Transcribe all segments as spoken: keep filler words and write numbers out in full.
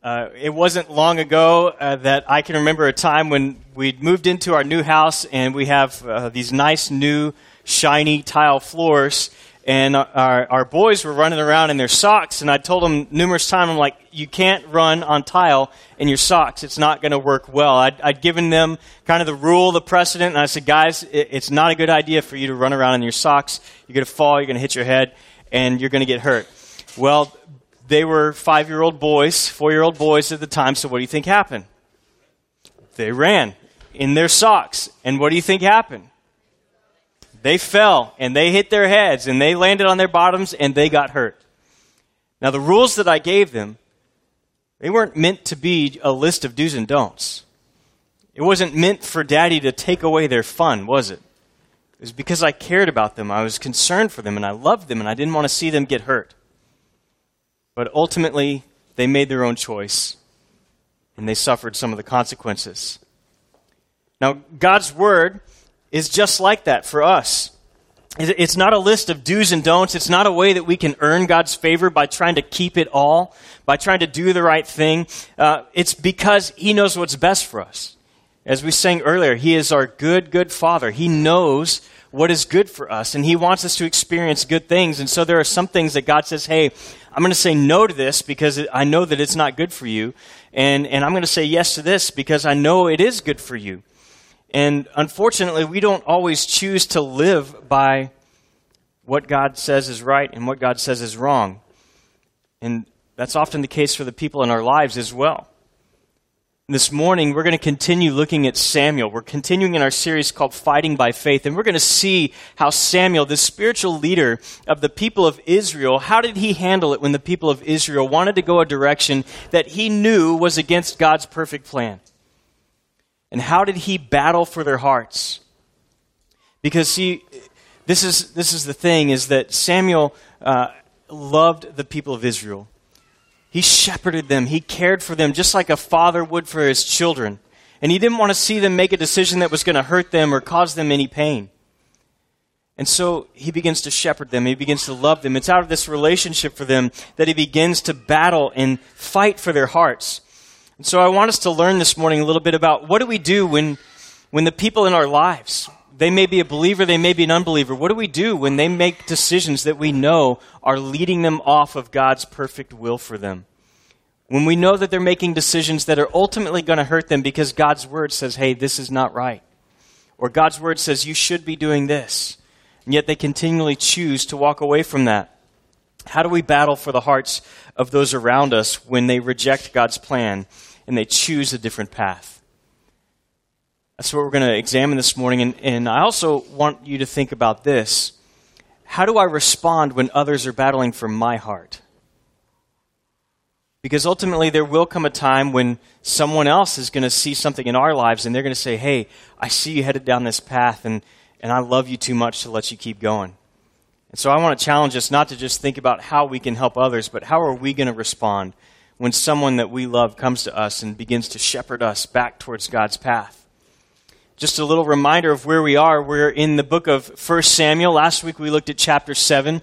Uh, it wasn't long ago uh, that I can remember a time when we'd moved into our new house, and we have uh, these nice, new, shiny tile floors, and our, our boys were running around in their socks, and I told them numerous times, I'm like, you can't run on tile in your socks. It's not going to work well. I'd, I'd given them kind of the rule, the precedent, and I said, guys, it, it's not a good idea for you to run around in your socks. You're going to fall, you're going to hit your head, and you're going to get hurt. Well, they were five-year-old boys, four-year-old boys at the time, so what do you think happened? They ran in their socks, and what do you think happened? They fell, and they hit their heads, and they landed on their bottoms, and they got hurt. Now, the rules that I gave them, they weren't meant to be a list of do's and don'ts. It wasn't meant for Daddy to take away their fun, was it? It was because I cared about them, I was concerned for them, and I loved them, and I didn't want to see them get hurt. But ultimately, they made their own choice, and they suffered some of the consequences. Now, God's Word is just like that for us. It's not a list of do's and don'ts. It's not a way that we can earn God's favor by trying to keep it all, by trying to do the right thing. Uh, it's because He knows what's best for us. As we sang earlier, He is our good, good Father. He knows what is good for us, and He wants us to experience good things. And so there are some things that God says, hey, I'm going to say no to this because I know that it's not good for you, and, and I'm going to say yes to this because I know it is good for you. And unfortunately, we don't always choose to live by what God says is right and what God says is wrong. And that's often the case for the people in our lives as well. This morning, we're going to continue looking at Samuel. We're continuing in our series called Fighting by Faith, and we're going to see how Samuel, the spiritual leader of the people of Israel, how did he handle it when the people of Israel wanted to go a direction that he knew was against God's perfect plan? And how did he battle for their hearts? Because, see, this is, this is the thing, is that Samuel uh, loved the people of Israel. He shepherded them. He cared for them just like a father would for his children. And he didn't want to see them make a decision that was going to hurt them or cause them any pain. And so he begins to shepherd them. He begins to love them. It's out of this relationship for them that he begins to battle and fight for their hearts. And so I want us to learn this morning a little bit about what do we do when, when the people in our lives, they may be a believer, they may be an unbeliever. What do we do when they make decisions that we know are leading them off of God's perfect will for them? When we know that they're making decisions that are ultimately going to hurt them because God's Word says, hey, this is not right. Or God's Word says, you should be doing this. And yet they continually choose to walk away from that. How do we battle for the hearts of those around us when they reject God's plan and they choose a different path? That's what we're going to examine this morning, and, and I also want you to think about this. How do I respond when others are battling for my heart? Because ultimately there will come a time when someone else is going to see something in our lives, and they're going to say, hey, I see you headed down this path, and, and I love you too much to let you keep going. And so I want to challenge us not to just think about how we can help others, but how are we going to respond when someone that we love comes to us and begins to shepherd us back towards God's path? Just a little reminder of where we are. We're in the book of First Samuel. Last week we looked at chapter seven.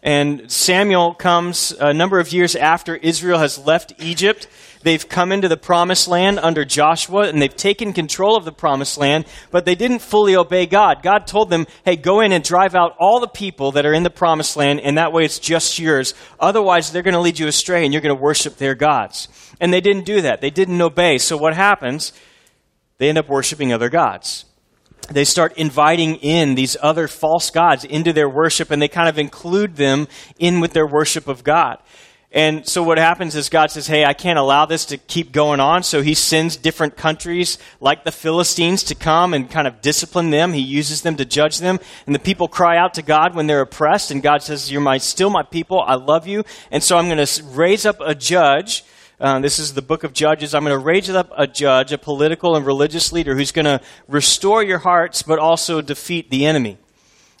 And Samuel comes a number of years after Israel has left Egypt. They've come into the promised land under Joshua, and they've taken control of the promised land, but they didn't fully obey God. God told them, hey, go in and drive out all the people that are in the promised land, and that way it's just yours. Otherwise, they're going to lead you astray, and you're going to worship their gods. And they didn't do that. They didn't obey. So what happens? They end up worshiping other gods. They start inviting in these other false gods into their worship, and they kind of include them in with their worship of God. And so what happens is God says, hey, I can't allow this to keep going on. So he sends different countries like the Philistines to come and kind of discipline them. He uses them to judge them. And the people cry out to God when they're oppressed. And God says, you're my, still my people. I love you. And so I'm going to raise up a judge. Uh, this is the book of Judges. I'm going to raise up a judge, a political and religious leader who's going to restore your hearts but also defeat the enemy.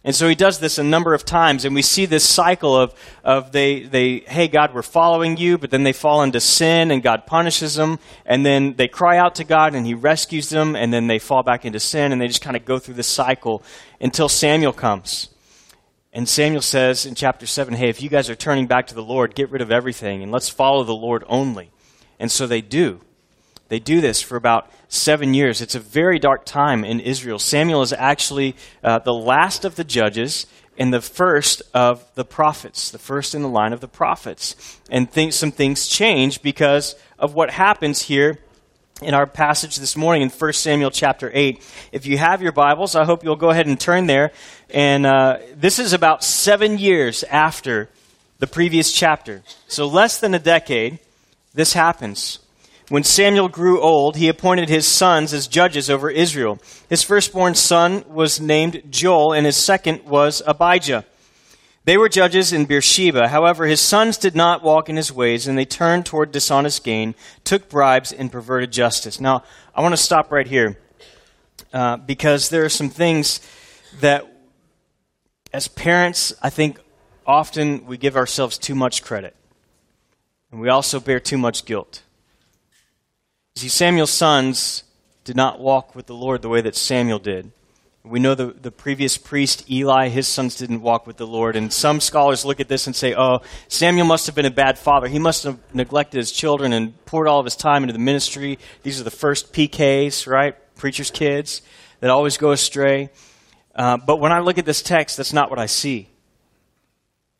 And so he does this a number of times, and we see this cycle of, of they, they, hey, God, we're following you, but then they fall into sin, and God punishes them, and then they cry out to God, and he rescues them, and then they fall back into sin, and they just kind of go through this cycle until Samuel comes. And Samuel says in chapter seven, hey, if you guys are turning back to the Lord, get rid of everything, and let's follow the Lord only. And so they do. They do this for about seven years. It's a very dark time in Israel. Samuel is actually uh, the last of the judges and the first of the prophets, the first in the line of the prophets. And things, some things change because of what happens here in our passage this morning in First Samuel chapter eight. If you have your Bibles, I hope you'll go ahead and turn there. And uh, this is about seven years after the previous chapter. So less than a decade, this happens. When Samuel grew old, he appointed his sons as judges over Israel. His firstborn son was named Joel, and his second was Abijah. They were judges in Beersheba. However, his sons did not walk in his ways, and they turned toward dishonest gain, took bribes, and perverted justice. Now, I want to stop right here uh, because there are some things that, as parents, I think often we give ourselves too much credit, and we also bear too much guilt. See, Samuel's sons did not walk with the Lord the way that Samuel did. We know the, the previous priest, Eli, his sons didn't walk with the Lord. And some scholars look at this and say, oh, Samuel must have been a bad father. He must have neglected his children and poured all of his time into the ministry. These are the first P Ks, right? Preacher's kids that always go astray. Uh, but when I look at this text, that's not what I see.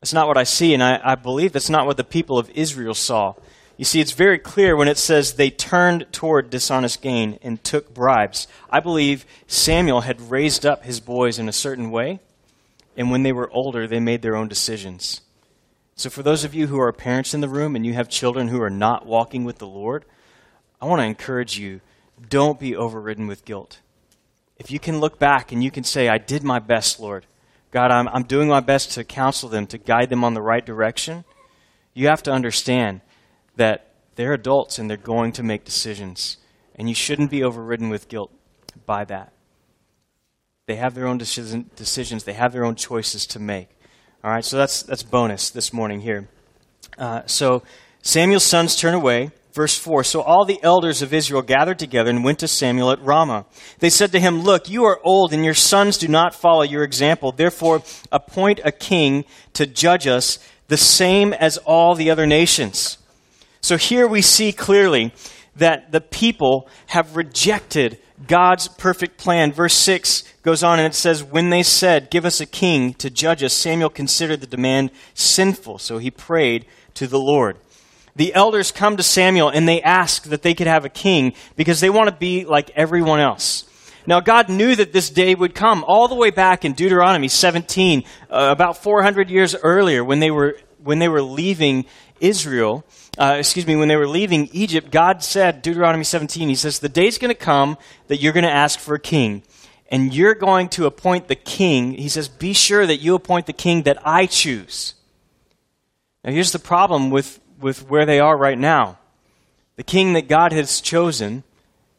That's not what I see, and I, I believe that's not what the people of Israel saw. You see, it's very clear when it says they turned toward dishonest gain and took bribes. I believe Samuel had raised up his boys in a certain way, and when they were older, they made their own decisions. So for those of you who are parents in the room and you have children who are not walking with the Lord, I want to encourage you, don't be overridden with guilt. If you can look back and you can say, I did my best, Lord. God, I'm, I'm doing my best to counsel them, to guide them on the right direction. You have to understand that they're adults and they're going to make decisions. And you shouldn't be overridden with guilt by that. They have their own decision, decisions. They have their own choices to make. All right, so that's that's bonus this morning here. Uh, so Samuel's sons turn away. Verse four, so all the elders of Israel gathered together and went to Samuel at Ramah. They said to him, look, you are old and your sons do not follow your example. Therefore, appoint a king to judge us the same as all the other nations. So here we see clearly that the people have rejected God's perfect plan. Verse six goes on and it says, when they said, give us a king to judge us, Samuel considered the demand sinful. So he prayed to the Lord. The elders come to Samuel and they ask that they could have a king because they want to be like everyone else. Now, God knew that this day would come all the way back in Deuteronomy seventeen, uh, about four hundred years earlier when they were when they were leaving Israel, uh, excuse me, when they were leaving Egypt, God said, Deuteronomy seventeen, he says, the day's going to come that you're going to ask for a king and you're going to appoint the king. He says, be sure that you appoint the king that I choose. Now, here's the problem with with where they are right now. The king that God has chosen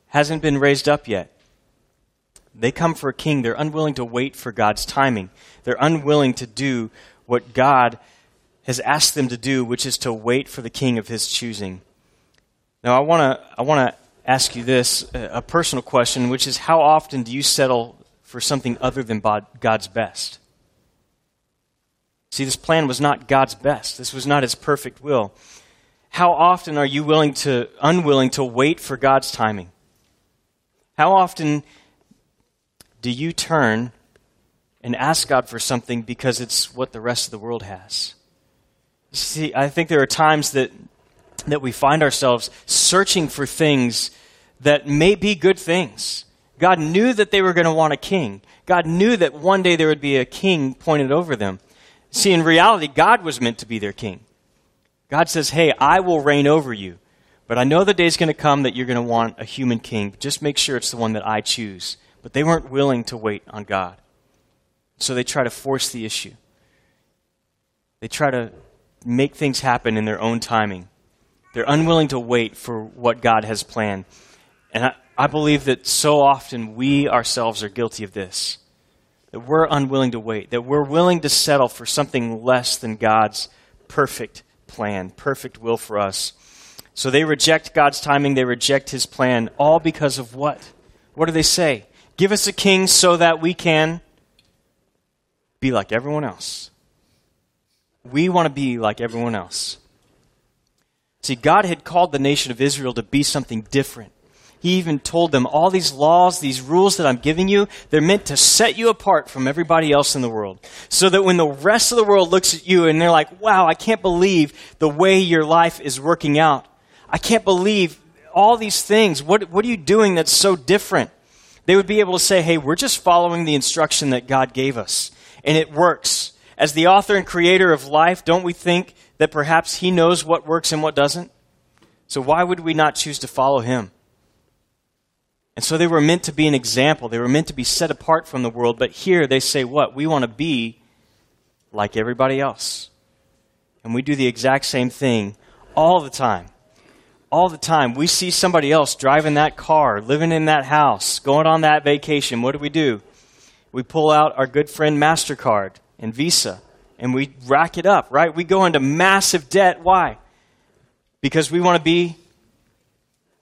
hasn't been raised up yet. They come for a king. They're unwilling to wait for God's timing. They're unwilling to do what God has asked them to do, which is to wait for the king of his choosing. Now, I want to I want to ask you this, a personal question, which is how often do you settle for something other than God's best? See, this plan was not God's best. This was not his perfect will. How often are you willing to, unwilling to wait for God's timing? How often do you turn and ask God for something because it's what the rest of the world has? See, I think there are times that that we find ourselves searching for things that may be good things. God knew that they were going to want a king. God knew that one day there would be a king pointed over them. See, in reality, God was meant to be their king. God says, hey, I will reign over you, but I know the day's going to come that you're going to want a human king. Just make sure it's the one that I choose. But they weren't willing to wait on God. So they try to force the issue. They try to make things happen in their own timing. They're unwilling to wait for what God has planned. And I, I believe that so often we ourselves are guilty of this. That we're unwilling to wait, that we're willing to settle for something less than God's perfect plan, perfect will for us. So they reject God's timing, they reject his plan, all because of what? What do they say? Give us a king so that we can be like everyone else. We want to be like everyone else. See, God had called the nation of Israel to be something different. He even told them, all these laws, these rules that I'm giving you, they're meant to set you apart from everybody else in the world. So that when the rest of the world looks at you and they're like, wow, I can't believe the way your life is working out. I can't believe all these things. What, what are you doing that's so different? They would be able to say, hey, we're just following the instruction that God gave us. And it works. As the author and creator of life, don't we think that perhaps he knows what works and what doesn't? So why would we not choose to follow him? And so they were meant to be an example. They were meant to be set apart from the world. But here they say what? We want to be like everybody else. And we do the exact same thing all the time. All the time. We see somebody else driving that car, living in that house, going on that vacation. What do we do? We pull out our good friend MasterCard and Visa, and we rack it up, right? We go into massive debt. Why? Because we want to be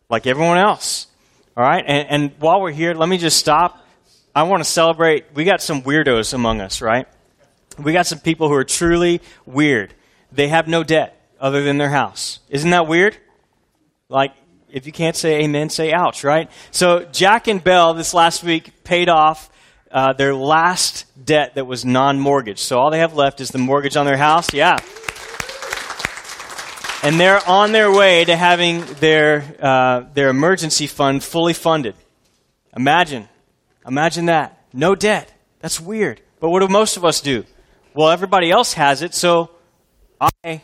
like everyone else. All right, and, and while we're here, let me just stop. I want to celebrate. We got some weirdos among us, right? We got some people who are truly weird. They have no debt other than their house. Isn't that weird? Like, if you can't say amen, say ouch, right? So Jack and Belle this last week paid off uh, their last debt that was non-mortgage. So all they have left is the mortgage on their house. Yeah. And they're on their way to having their uh, their emergency fund fully funded. Imagine. Imagine that. No debt. That's weird. But what do most of us do? Well, everybody else has it, so I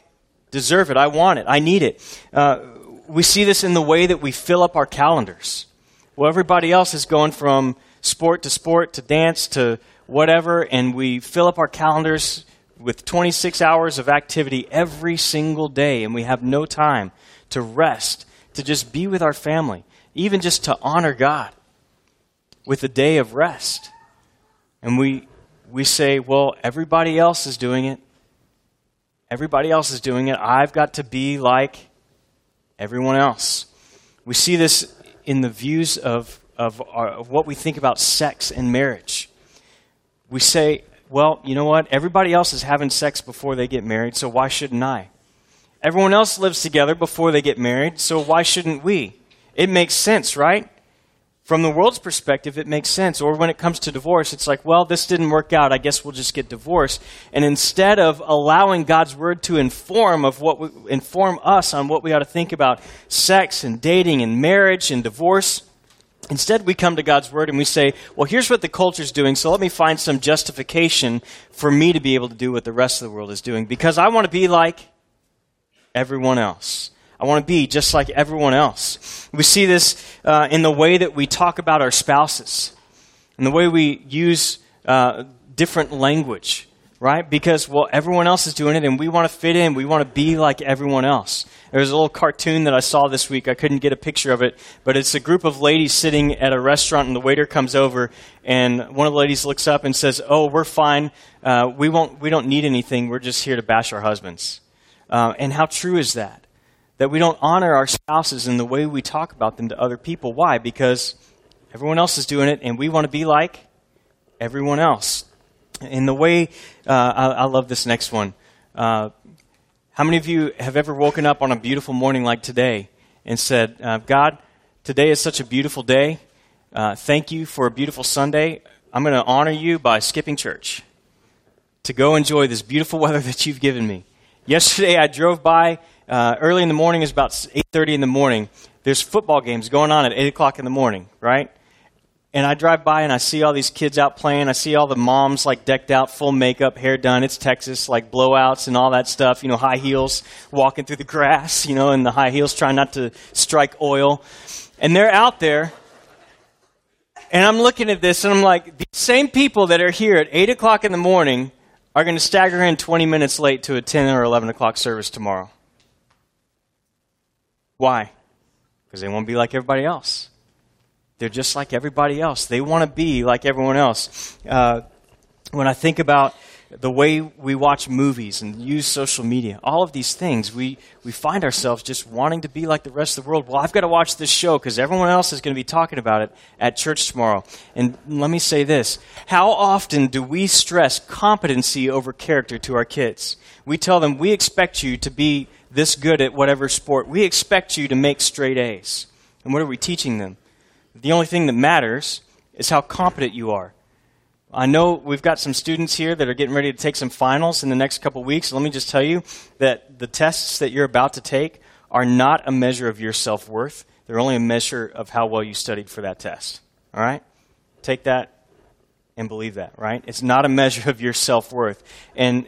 deserve it. I want it. I need it. Uh, we see this in the way that we fill up our calendars. Well, everybody else is going from sport to sport to dance to whatever, and we fill up our calendars with twenty-six hours of activity every single day, and we have no time to rest, to just be with our family, even just to honor God with a day of rest. And we we say, well, everybody else is doing it. Everybody else is doing it. I've got to be like everyone else. We see this in the views of, of, our, of what we think about sex and marriage. We say, well, you know what? Everybody else is having sex before they get married, so why shouldn't I? Everyone else lives together before they get married, so why shouldn't we? It makes sense, right? From the world's perspective, it makes sense. Or when it comes to divorce, it's like, well, this didn't work out. I guess we'll just get divorced. And instead of allowing God's word to inform of what we, inform us on what we ought to think about sex and dating and marriage and divorce, instead, we come to God's word and we say, well, here's what the culture's doing, so let me find some justification for me to be able to do what the rest of the world is doing, because I want to be like everyone else. I want to be just like everyone else. We see this uh, in the way that we talk about our spouses, in the way we use uh, different language, right? Because, well, everyone else is doing it and we want to fit in. We want to be like everyone else. There's a little cartoon that I saw this week. I couldn't get a picture of it, but it's a group of ladies sitting at a restaurant, and the waiter comes over, and one of the ladies looks up and says, "Oh, we're fine. Uh, we won't. We don't need anything. We're just here to bash our husbands." Uh, and how true is that? That we don't honor our spouses in the way we talk about them to other people. Why? Because everyone else is doing it, and we want to be like everyone else. In the way, uh, I, I love this next one. Uh, How many of you have ever woken up on a beautiful morning like today and said, uh, God, today is such a beautiful day. Uh, thank you for a beautiful Sunday. I'm going to honor you by skipping church to go enjoy this beautiful weather that you've given me. Yesterday I drove by uh, early in the morning. It's about eight thirty in the morning. There's football games going on at eight o'clock in the morning, right? And I drive by and I see all these kids out playing. I see all the moms like decked out, full makeup, hair done. It's Texas, like blowouts and all that stuff. You know, high heels, walking through the grass, you know, in the high heels, trying not to strike oil. And they're out there. And I'm looking at this and I'm like, the same people that are here at eight o'clock in the morning are going to stagger in twenty minutes late to a ten or eleven o'clock service tomorrow. Why? Because they won't be like everybody else. They're just like everybody else. They want to be like everyone else. Uh, when I think about the way we watch movies and use social media, all of these things, we, we find ourselves just wanting to be like the rest of the world. Well, I've got to watch this show because everyone else is going to be talking about it at church tomorrow. And let me say this. How often do we stress competency over character to our kids? We tell them, we expect you to be this good at whatever sport. We expect you to make straight A's. And what are we teaching them? The only thing that matters is how competent you are. I know we've got some students here that are getting ready to take some finals in the next couple weeks. Let me just tell you that the tests that you're about to take are not a measure of your self-worth. They're only a measure of how well you studied for that test. All right? Take that and believe that, right? It's not a measure of your self-worth. And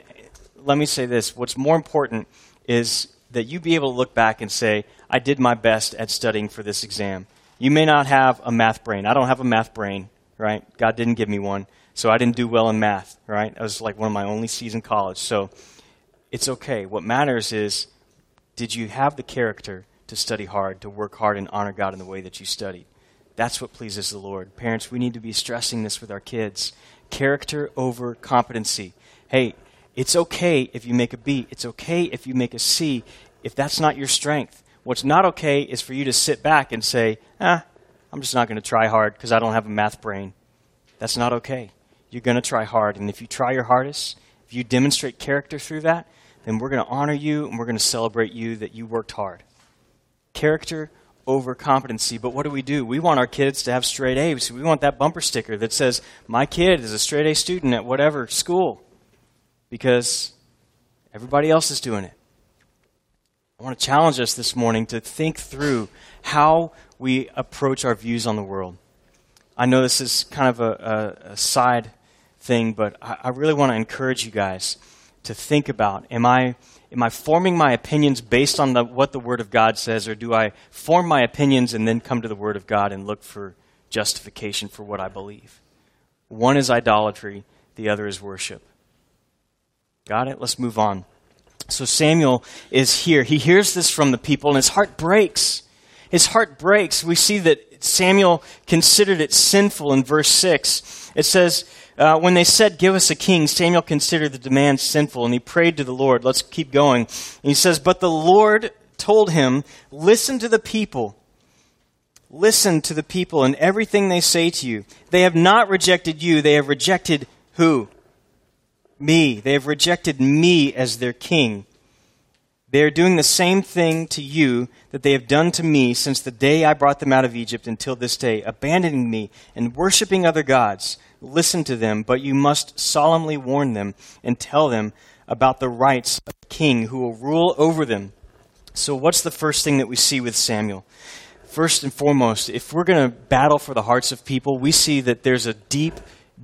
let me say this. What's more important is that you be able to look back and say, I did my best at studying for this exam. You may not have a math brain. I don't have a math brain, right? God didn't give me one. So I didn't do well in math, right? That was like one of my only C's in college. So it's okay. What matters is, did you have the character to study hard, to work hard and honor God in the way that you studied? That's what pleases the Lord. Parents, we need to be stressing this with our kids. Character over competency. Hey, it's okay if you make a B. It's okay if you make a C, if that's not your strength. What's not okay is for you to sit back and say, ah, I'm just not going to try hard because I don't have a math brain. That's not okay. You're going to try hard, and if you try your hardest, if you demonstrate character through that, then we're going to honor you, and we're going to celebrate you that you worked hard. Character over competency. But what do we do? We want our kids to have straight A's. We want that bumper sticker that says, my kid is a straight A student at whatever school, because everybody else is doing it. I want to challenge us this morning to think through how we approach our views on the world. I know this is kind of a, a, a side thing, but I, I really want to encourage you guys to think about, am I am I forming my opinions based on the, what the Word of God says, or do I form my opinions and then come to the Word of God and look for justification for what I believe? One is idolatry, the other is worship. Got it? Let's move on. So Samuel is here. He hears this from the people, and his heart breaks. His heart breaks. We see that Samuel considered it sinful in verse six. It says, uh, when they said, give us a king, Samuel considered the demand sinful, and he prayed to the Lord. Let's keep going. And he says, but the Lord told him, listen to the people. Listen to the people and everything they say to you. They have not rejected you. They have rejected who? Me. They have rejected me as their king. They are doing the same thing to you that they have done to me since the day I brought them out of Egypt until this day, abandoning me and worshiping other gods. Listen to them, but you must solemnly warn them and tell them about the rights of the king who will rule over them. So what's the first thing that we see with Samuel? First and foremost, if we're going to battle for the hearts of people, we see that there's a deep,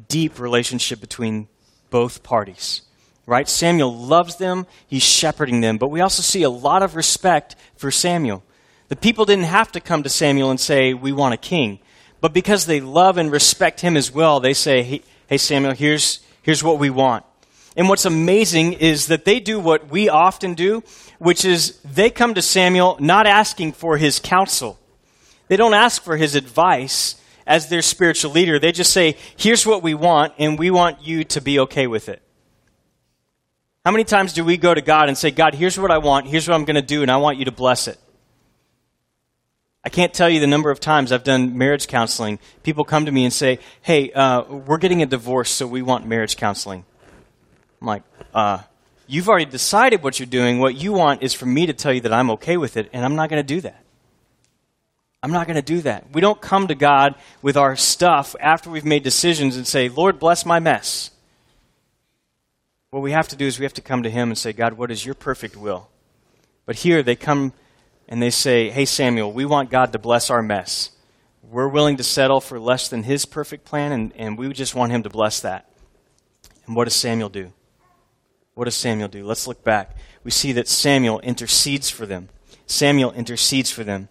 deep relationship between both parties. Right? Samuel loves them. He's shepherding them. But we also see a lot of respect for Samuel. The people didn't have to come to Samuel and say, we want a king. But because they love and respect him as well, they say, hey, hey Samuel, here's, here's what we want. And what's amazing is that they do what we often do, which is they come to Samuel not asking for his counsel. They don't ask for his advice as their spiritual leader. They just say, here's what we want, and we want you to be okay with it. How many times do we go to God and say, God, here's what I want, here's what I'm going to do, and I want you to bless it? I can't tell you the number of times I've done marriage counseling. People come to me and say, hey, uh, we're getting a divorce, so we want marriage counseling. I'm like, uh, you've already decided what you're doing. What you want is for me to tell you that I'm okay with it, and I'm not going to do that. I'm not going to do that. We don't come to God with our stuff after we've made decisions and say, Lord, bless my mess. What we have to do is we have to come to him and say, God, what is your perfect will? But here they come and they say, hey, Samuel, we want God to bless our mess. We're willing to settle for less than his perfect plan, and, and we just want him to bless that. And what does Samuel do? What does Samuel do? Let's look back. We see that Samuel intercedes for them. Samuel intercedes for them.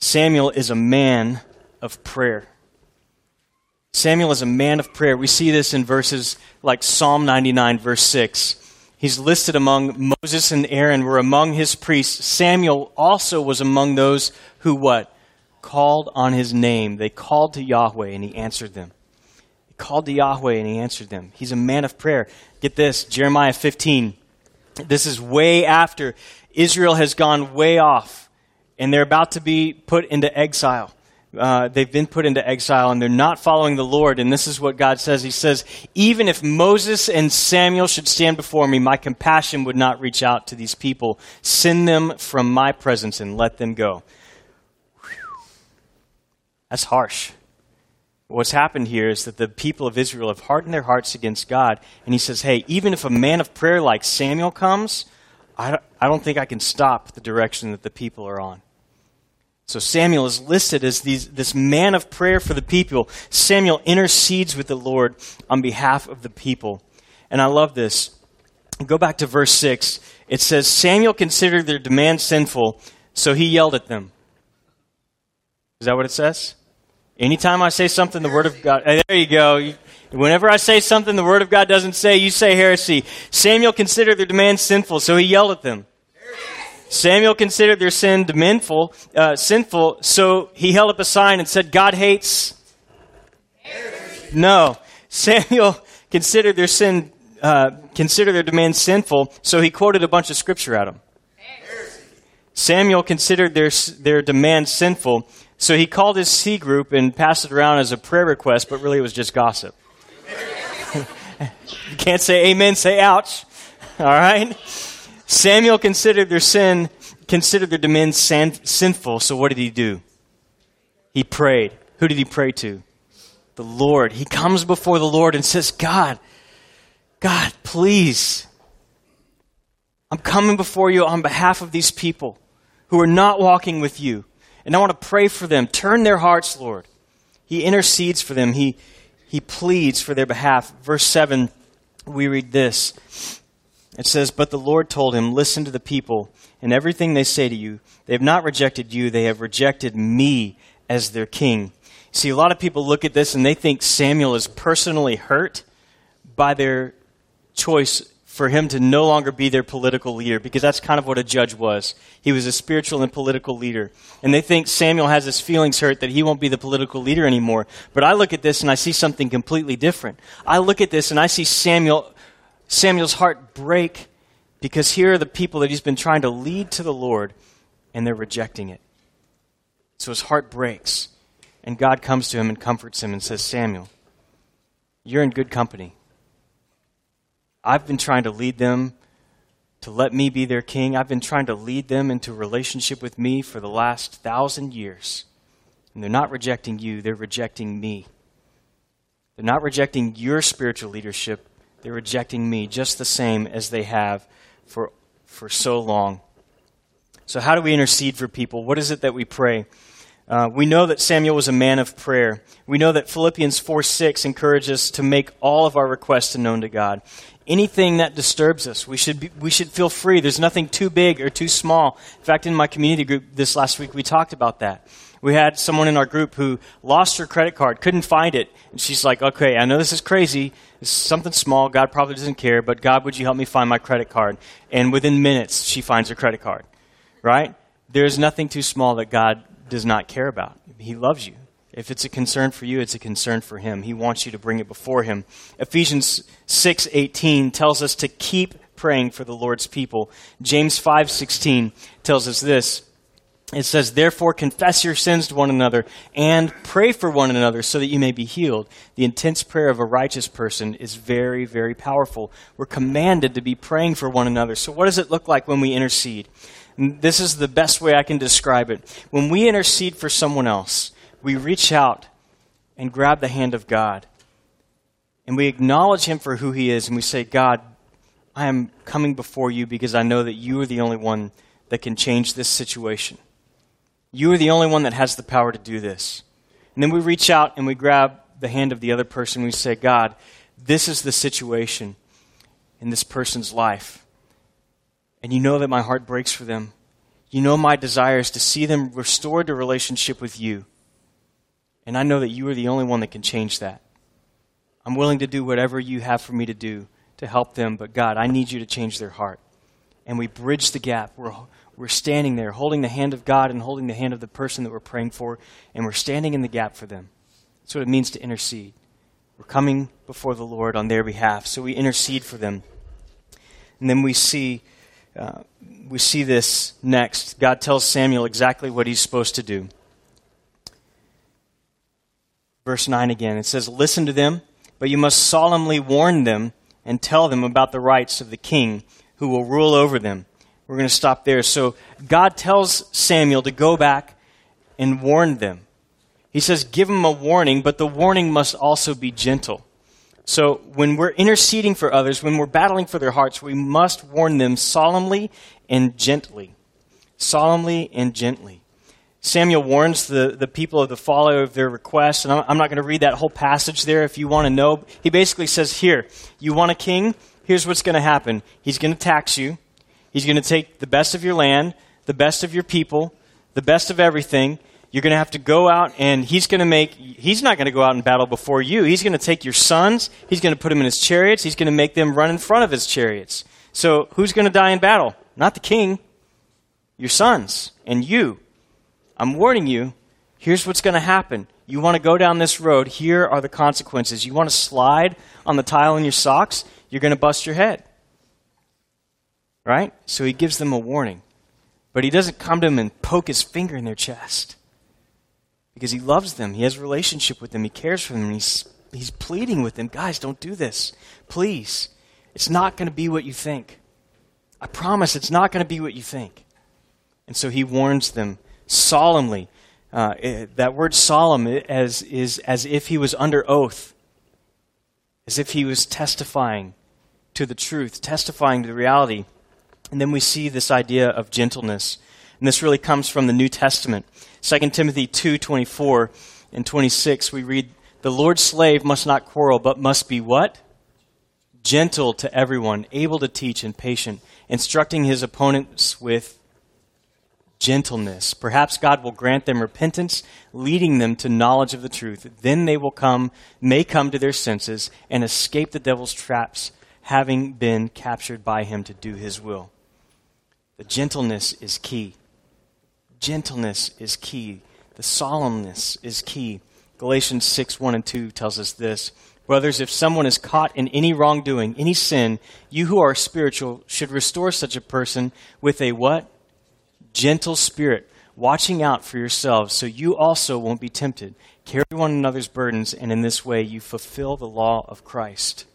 Samuel is a man of prayer. Samuel is a man of prayer. We see this in verses like Psalm ninety-nine, verse six. He's listed among Moses and Aaron were among his priests. Samuel also was among those who what? Called on his name. They called to Yahweh, and he answered them. They called to Yahweh and he answered them. He's a man of prayer. Get this, Jeremiah fifteen. This is way after Israel has gone way off and they're about to be put into exile. Uh, they've been put into exile and they're not following the Lord. And this is what God says. He says, even if Moses and Samuel should stand before me, my compassion would not reach out to these people. Send them from my presence and let them go. Whew. That's harsh. What's happened here is that the people of Israel have hardened their hearts against God. And he says, hey, even if a man of prayer like Samuel comes, I don't, I don't think I can stop the direction that the people are on. So Samuel is listed as these, this man of prayer for the people. Samuel intercedes with the Lord on behalf of the people. And I love this. Go back to verse six. It says, Samuel considered their demand sinful, so he yelled at them. Is that what it says? Anytime I say something, the word of God... Hey, there you go. Whenever I say something the word of God doesn't say, you say heresy. Samuel considered their demand sinful, so he yelled at them. Samuel considered their sin demandful, uh, sinful, so he held up a sign and said, God hates. No. Samuel considered their sin, uh, considered their demand sinful, so he quoted a bunch of scripture at them. Samuel considered their, their demand sinful, so he called his C group and passed it around as a prayer request, but really it was just gossip. You can't say amen, say ouch. All right? Samuel considered their sin, considered their demand san- sinful. So what did he do? He prayed. Who did he pray to? The Lord. He comes before the Lord and says, God, God, please. I'm coming before you on behalf of these people who are not walking with you. And I want to pray for them. Turn their hearts, Lord. He intercedes for them. He, he pleads for their behalf. Verse seven, we read this. It says, but the Lord told him, listen to the people and everything they say to you. They have not rejected you. They have rejected me as their king. See, a lot of people look at this and they think Samuel is personally hurt by their choice for him to no longer be their political leader, because that's kind of what a judge was. He was a spiritual and political leader. And they think Samuel has his feelings hurt that he won't be the political leader anymore. But I look at this and I see something completely different. I look at this and I see Samuel... Samuel's heart break, because here are the people that he's been trying to lead to the Lord, and they're rejecting it. So his heart breaks, and God comes to him and comforts him and says, Samuel, you're in good company. I've been trying to lead them to let me be their king. I've been trying to lead them into a relationship with me for the last thousand years, and they're not rejecting you. They're rejecting me. They're not rejecting your spiritual leadership. They're rejecting me just the same as they have for for so long. So how do we intercede for people? What is it that we pray? Uh, we know that Samuel was a man of prayer. We know that Philippians four six encourages us to make all of our requests known to God. Anything that disturbs us, we should be, we should feel free. There's nothing too big or too small. In fact, in my community group this last week, we talked about that. We had someone in our group who lost her credit card, couldn't find it. And she's like, okay, I know this is crazy. It's something small. God probably doesn't care, but God, would you help me find my credit card? And within minutes, she finds her credit card, right? There's nothing too small that God does not care about. He loves you. If it's a concern for you, it's a concern for him. He wants you to bring it before him. Ephesians six eighteen tells us to keep praying for the Lord's people. James five sixteen tells us this. It says, therefore, confess your sins to one another and pray for one another so that you may be healed. The intense prayer of a righteous person is very, very powerful. We're commanded to be praying for one another. So what does it look like when we intercede? And this is the best way I can describe it. When we intercede for someone else, we reach out and grab the hand of God. And we acknowledge him for who he is. And we say, God, I am coming before you because I know that you are the only one that can change this situation. You are the only one that has the power to do this. And then we reach out and we grab the hand of the other person. We say, God, this is the situation in this person's life. And you know that my heart breaks for them. You know my desire is to see them restored to relationship with you. And I know that you are the only one that can change that. I'm willing to do whatever you have for me to do to help them. But God, I need you to change their heart. And we bridge the gap. We're We're standing there holding the hand of God and holding the hand of the person that we're praying for, and we're standing in the gap for them. That's what it means to intercede. We're coming before the Lord on their behalf, so we intercede for them. And then we see, uh, we see this next. God tells Samuel exactly what he's supposed to do. Verse nine again, it says, "Listen to them, but you must solemnly warn them and tell them about the rights of the king who will rule over them." We're going to stop there. So God tells Samuel to go back and warn them. He says, give them a warning, but the warning must also be gentle. So when we're interceding for others, when we're battling for their hearts, we must warn them solemnly and gently. Solemnly and gently. Samuel warns the, the people of the folly of their request, and I'm, I'm not going to read that whole passage there if you want to know. He basically says, here, you want a king? Here's what's going to happen. He's going to tax you. He's going to take the best of your land, the best of your people, the best of everything. You're going to have to go out, and he's going to make, he's not going to go out and battle before you. He's going to take your sons. He's going to put them in his chariots. He's going to make them run in front of his chariots. So who's going to die in battle? Not the king, your sons, and you. I'm warning you, here's what's going to happen. You want to go down this road, here are the consequences. You want to slide on the tile in your socks, you're going to bust your head. Right? So he gives them a warning. But he doesn't come to them and poke his finger in their chest. Because he loves them. He has a relationship with them. He cares for them. And he's, he's pleading with them. Guys, don't do this. Please. It's not going to be what you think. I promise it's not going to be what you think. And so he warns them solemnly. Uh, it, that word solemn as, is as if he was under oath. As if he was testifying to the truth. Testifying to the reality. And then we see this idea of gentleness. And this really comes from the New Testament. Second Timothy two twenty-four and twenty-six, we read, "The Lord's slave must not quarrel, but must be" what? "Gentle to everyone, able to teach and patient, instructing his opponents with gentleness. Perhaps God will grant them repentance, leading them to knowledge of the truth. Then they will come, may come to their senses and escape the devil's traps, having been captured by him to do his will." The gentleness is key. Gentleness is key. The solemnness is key. Galatians six, one and two tells us this. "Brothers, if someone is caught in any wrongdoing, any sin, you who are spiritual should restore such a person with a" what? "Gentle spirit, watching out for yourselves, so you also won't be tempted. Carry one another's burdens, and in this way you fulfill the law of Christ."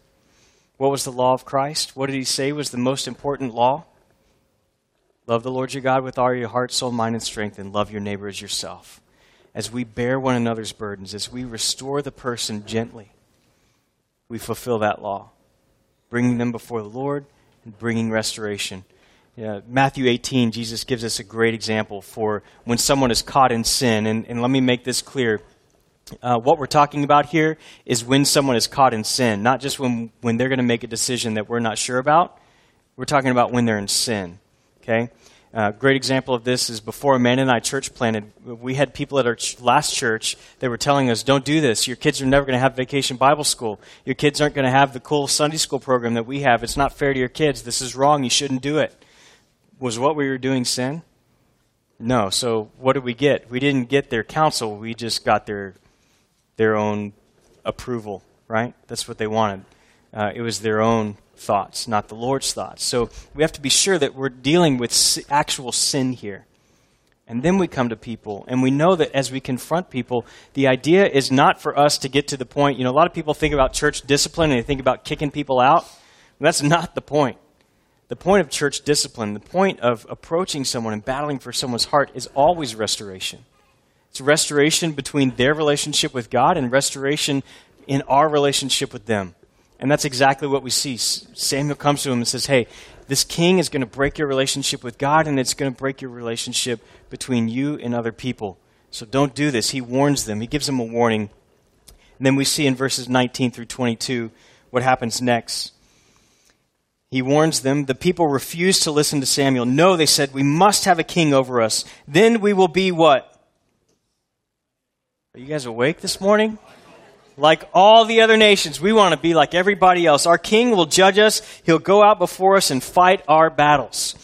What was the law of Christ? What did he say was the most important law? Love the Lord your God with all your heart, soul, mind, and strength, and love your neighbor as yourself. As we bear one another's burdens, as we restore the person gently, we fulfill that law, bringing them before the Lord and bringing restoration. Yeah, Matthew eighteen, Jesus gives us a great example for when someone is caught in sin. And, and let me make this clear. Uh, what we're talking about here is when someone is caught in sin, not just when, when they're going to make a decision that we're not sure about. We're talking about when they're in sin, okay? A uh, great example of this is before Amanda and I church planted, we had people at our ch- last church that were telling us, don't do this. Your kids are never going to have vacation Bible school. Your kids aren't going to have the cool Sunday school program that we have. It's not fair to your kids. This is wrong. You shouldn't do it. Was what we were doing sin? No. So what did we get? We didn't get their counsel. We just got their... their own approval, right? That's what they wanted. Uh, it was their own thoughts, not the Lord's thoughts. So we have to be sure that we're dealing with si- actual sin here. And then we come to people, and we know that as we confront people, the idea is not for us to get to the point, you know, a lot of people think about church discipline, and they think about kicking people out. Well, that's not the point. The point of church discipline, the point of approaching someone and battling for someone's heart is always restoration. It's restoration between their relationship with God and restoration in our relationship with them. And that's exactly what we see. Samuel comes to him and says, hey, this king is going to break your relationship with God, and it's going to break your relationship between you and other people. So don't do this. He warns them. He gives them a warning. And then we see in verses nineteen through twenty-two what happens next. He warns them, the people refused to listen to Samuel. No, they said, we must have a king over us. Then we will be what? Are you guys awake this morning? Like all the other nations, we want to be like everybody else. Our king will judge us. He'll go out before us and fight our battles.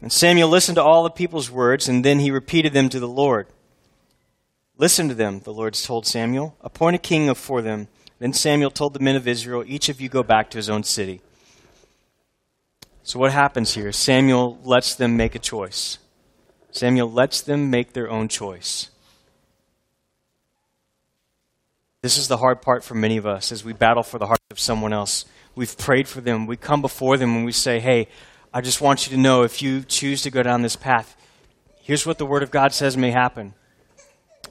And Samuel listened to all the people's words, and then he repeated them to the Lord. Listen to them, the Lord told Samuel. Appoint a king for them, Then Samuel told the men of Israel, each of you go back to his own city. So what happens here? Samuel lets them make a choice. Samuel lets them make their own choice. This is the hard part for many of us as we battle for the heart of someone else. We've prayed for them. We come before them and we say, hey, I just want you to know if you choose to go down this path, here's what the Word of God says may happen.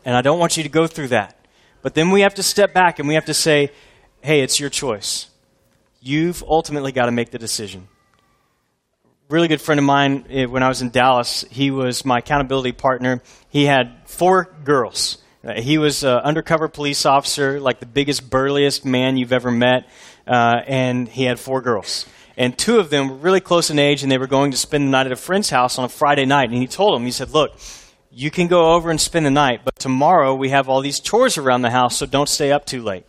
And I don't want you to go through that. But then we have to step back and we have to say, hey, it's your choice. You've ultimately got to make the decision. A really good friend of mine, when I was in Dallas, he was my accountability partner. He had four girls. He was an undercover police officer, like the biggest, burliest man you've ever met, uh, and he had four girls. And two of them were really close in age, and they were going to spend the night at a friend's house on a Friday night. And he told them, he said, look, you can go over and spend the night, but tomorrow we have all these chores around the house, so don't stay up too late.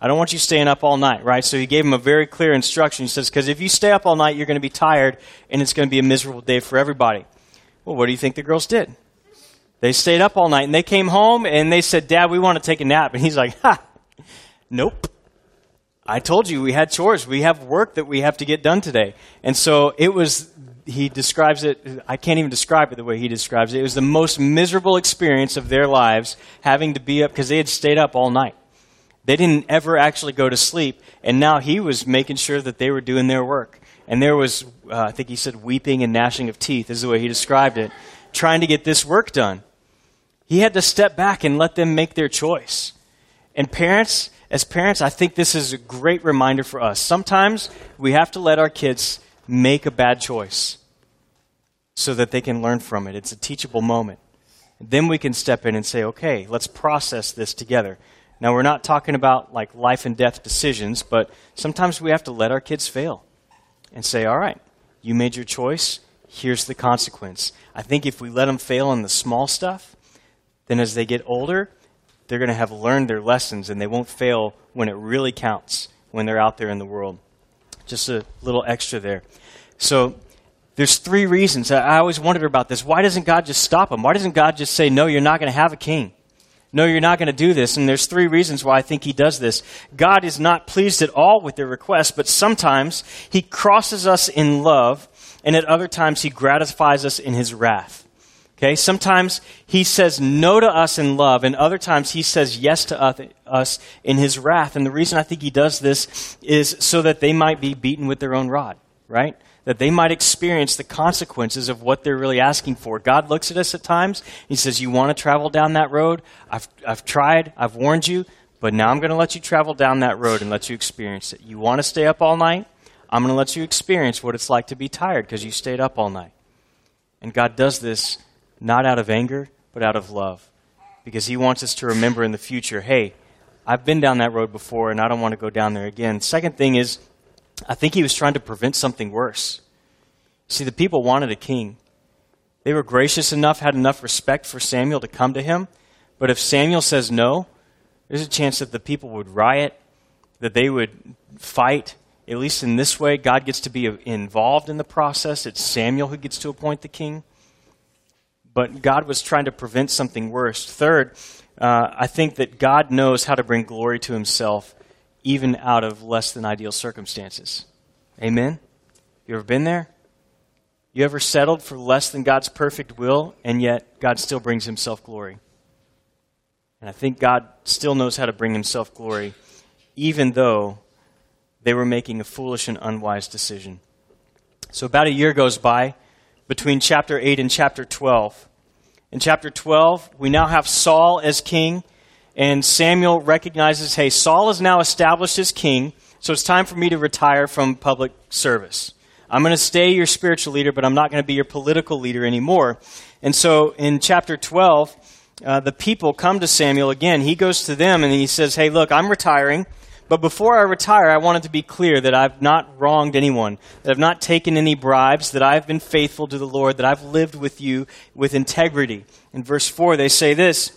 I don't want you staying up all night, right? So he gave them a very clear instruction. He says, because if you stay up all night, you're going to be tired, and it's going to be a miserable day for everybody. Well, what do you think the girls did? They stayed up all night, and they came home, and they said, Dad, we want to take a nap. And he's like, ha, nope. I told you we had chores. We have work that we have to get done today. And so it was, he describes it, I can't even describe it the way he describes it. It was the most miserable experience of their lives, having to be up, because they had stayed up all night. They didn't ever actually go to sleep, and now he was making sure that they were doing their work. And there was, uh, I think he said, weeping and gnashing of teeth is the way he described it, trying to get this work done. He had to step back and let them make their choice. And parents, as parents, I think this is a great reminder for us. Sometimes we have to let our kids make a bad choice so that they can learn from it. It's a teachable moment. And then we can step in and say, okay, let's process this together. Now, we're not talking about like life and death decisions, but sometimes we have to let our kids fail and say, all right, you made your choice. Here's the consequence. I think if we let them fail on the small stuff, then as they get older, they're going to have learned their lessons, and they won't fail when it really counts, when they're out there in the world. Just a little extra there. So there's three reasons. I always wondered about this. Why doesn't God just stop them? Why doesn't God just say, no, you're not going to have a king? No, you're not going to do this. And there's three reasons why I think he does this. God is not pleased at all with their request, but sometimes he crosses us in love, and at other times he gratifies us in his wrath. Okay, sometimes he says no to us in love, and other times he says yes to us in his wrath. And the reason I think he does this is so that they might be beaten with their own rod, right? That they might experience the consequences of what they're really asking for. God looks at us at times, he says, you want to travel down that road? I've, I've tried, I've warned you, but now I'm going to let you travel down that road and let you experience it. You want to stay up all night? I'm going to let you experience what it's like to be tired because you stayed up all night. And God does this not out of anger, but out of love. Because he wants us to remember in the future, hey, I've been down that road before and I don't want to go down there again. Second thing is, I think he was trying to prevent something worse. See, the people wanted a king. They were gracious enough, had enough respect for Samuel to come to him. But if Samuel says no, there's a chance that the people would riot, that they would fight. At least in this way, God gets to be involved in the process. It's Samuel who gets to appoint the king. But God was trying to prevent something worse. Third, uh, I think that God knows how to bring glory to himself even out of less than ideal circumstances. Amen? You ever been there? You ever settled for less than God's perfect will, and yet God still brings himself glory? And I think God still knows how to bring himself glory even though they were making a foolish and unwise decision. So about a year goes by between chapter eight and chapter twelve. In chapter twelve, we now have Saul as king, and Samuel recognizes, hey, Saul is now established as king, so it's time for me to retire from public service. I'm going to stay your spiritual leader, but I'm not going to be your political leader anymore. And so in chapter twelve, uh, the people come to Samuel again. He goes to them and he says, hey, look, I'm retiring. But before I retire, I want it to be clear that I've not wronged anyone, that I've not taken any bribes, that I've been faithful to the Lord, that I've lived with you with integrity. In verse four, they say this,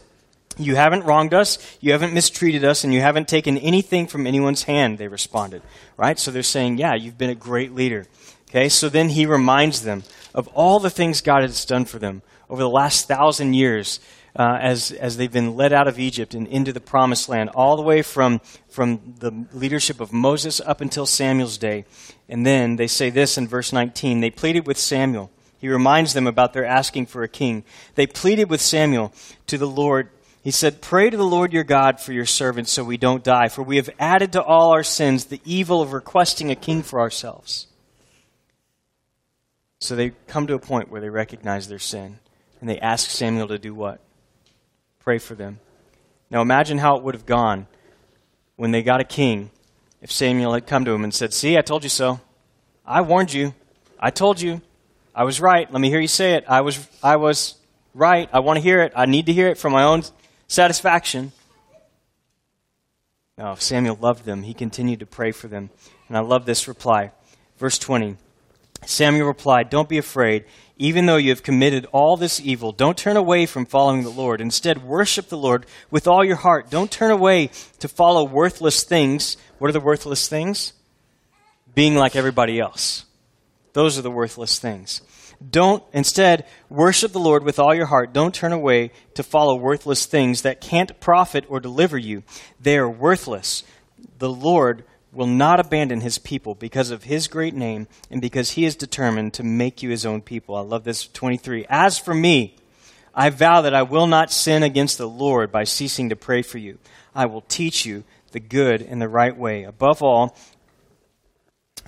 you haven't wronged us, you haven't mistreated us, and you haven't taken anything from anyone's hand, they responded. Right? So they're saying, yeah, you've been a great leader. Okay, so then he reminds them of all the things God has done for them over the last thousand years. uh, as, as they've been led out of Egypt and into the Promised Land, all the way from, from the leadership of Moses up until Samuel's day. And then they say this in verse nineteen, they pleaded with Samuel. He reminds them about their asking for a king. They pleaded with Samuel to the Lord. He said, "Pray to the Lord your God for your servants so we don't die, for we have added to all our sins the evil of requesting a king for ourselves." So they come to a point where they recognize their sin, and they ask Samuel to do what? Pray for them. Now imagine how it would have gone when they got a king if Samuel had come to him and said, "See, I told you so. I warned you. I told you. I was right. Let me hear you say it. I was I was right. I want to hear it. I need to hear it for my own satisfaction." Now, if Samuel loved them, he continued to pray for them. And I love this reply. Verse twenty, Samuel replied, "Don't be afraid. Even though you have committed all this evil, don't turn away from following the Lord. Instead, worship the Lord with all your heart. Don't turn away to follow worthless things." What are the worthless things? Being like everybody else. Those are the worthless things. Don't, instead, worship the Lord with all your heart. Don't turn away to follow worthless things that can't profit or deliver you. They are worthless. The Lord will not abandon his people because of his great name and because he is determined to make you his own people. I love this, twenty-three. "As for me, I vow that I will not sin against the Lord by ceasing to pray for you. I will teach you the good and the right way. Above all,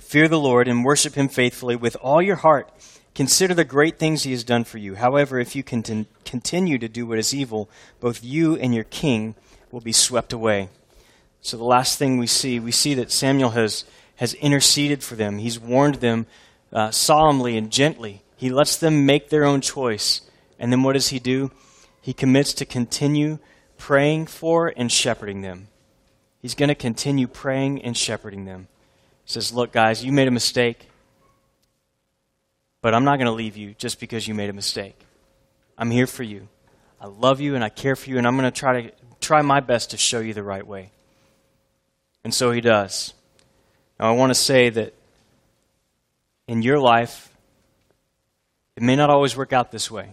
fear the Lord and worship him faithfully with all your heart. Consider the great things he has done for you. However, if you con- continue to do what is evil, both you and your king will be swept away." So the last thing we see, we see that Samuel has, has interceded for them. He's warned them uh, solemnly and gently. He lets them make their own choice. And then what does he do? He commits to continue praying for and shepherding them. He's going to continue praying and shepherding them. He says, "Look, guys, you made a mistake, but I'm not going to leave you just because you made a mistake. I'm here for you. I love you and I care for you, and I'm going to try to try my best to show you the right way." And so he does. Now, I want to say that in your life, it may not always work out this way.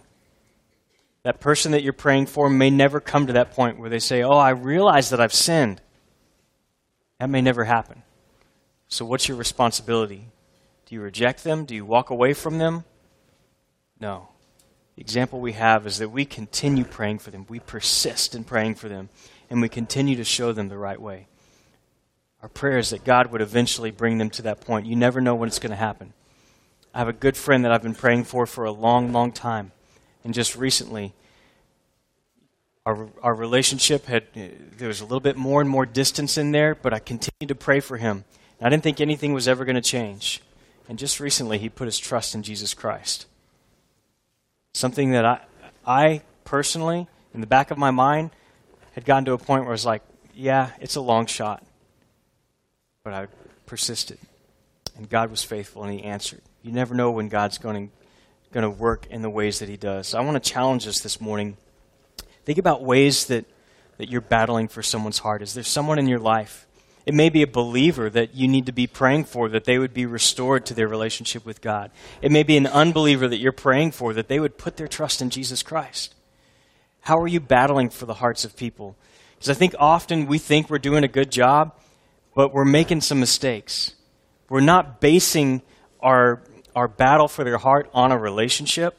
That person that you're praying for may never come to that point where they say, "Oh, I realize that I've sinned." That may never happen. So what's your responsibility? Do you reject them? Do you walk away from them? No. The example we have is that we continue praying for them. We persist in praying for them, and we continue to show them the right way. Our prayer is that God would eventually bring them to that point. You never know when it's going to happen. I have a good friend that I've been praying for for a long, long time, and just recently, Our, our relationship had, there was a little bit more and more distance in there, but I continued to pray for him. I didn't think anything was ever going to change. And just recently, he put his trust in Jesus Christ. Something that I, I personally, in the back of my mind, had gotten to a point where I was like, yeah, it's a long shot. But I persisted. And God was faithful, and he answered. You never know when God's going to, going to work in the ways that he does. So I want to challenge us this morning. Think about ways that, that you're battling for someone's heart. Is there someone in your life? It may be a believer that you need to be praying for, that they would be restored to their relationship with God. It may be an unbeliever that you're praying for, that they would put their trust in Jesus Christ. How are you battling for the hearts of people? Because I think often we think we're doing a good job, but we're making some mistakes. We're not basing our, our battle for their heart on a relationship.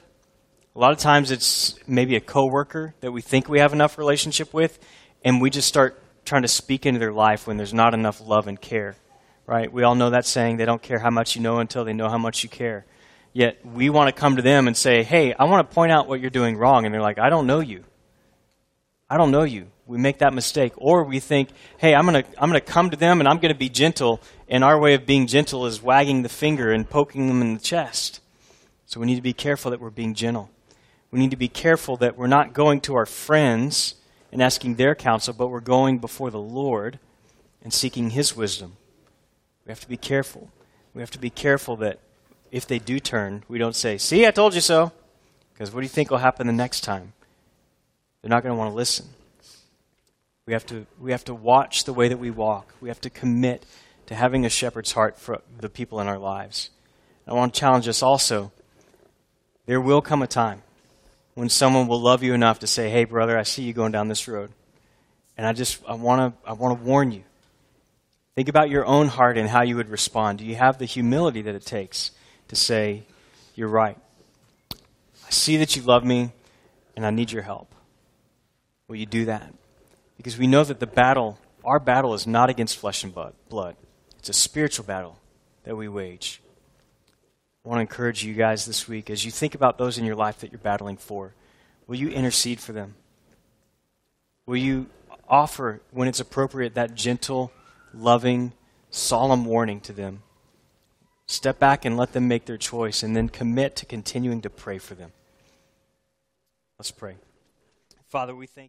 A lot of times it's maybe a coworker that we think we have enough relationship with, and we just start trying to speak into their life when there's not enough love and care, right? We all know that saying, they don't care how much you know until they know how much you care. Yet we want to come to them and say, hey, I want to point out what you're doing wrong. And they're like, I don't know you. I don't know you. We make that mistake. Or we think, hey, I'm going to I'm going to come to them and I'm going to be gentle. And our way of being gentle is wagging the finger and poking them in the chest. So we need to be careful that we're being gentle. We need to be careful that we're not going to our friends and asking their counsel, but we're going before the Lord and seeking his wisdom. We have to be careful. We have to be careful that if they do turn, we don't say, see, I told you so, because what do you think will happen the next time? They're not going to want to listen. We have to, we have to watch the way that we walk. We have to commit to having a shepherd's heart for the people in our lives. And I want to challenge us also. There will come a time when someone will love you enough to say, hey, brother, I see you going down this road. And I just, I want to I want to warn you. Think about your own heart and how you would respond. Do you have the humility that it takes to say, you're right. I see that you love me, and I need your help. Will you do that? Because we know that the battle, our battle is not against flesh and blood. It's a spiritual battle that we wage. I want to encourage you guys this week, as you think about those in your life that you're battling for, will you intercede for them? Will you offer, when it's appropriate, that gentle, loving, solemn warning to them? Step back and let them make their choice, and then commit to continuing to pray for them. Let's pray. Father, we thank you.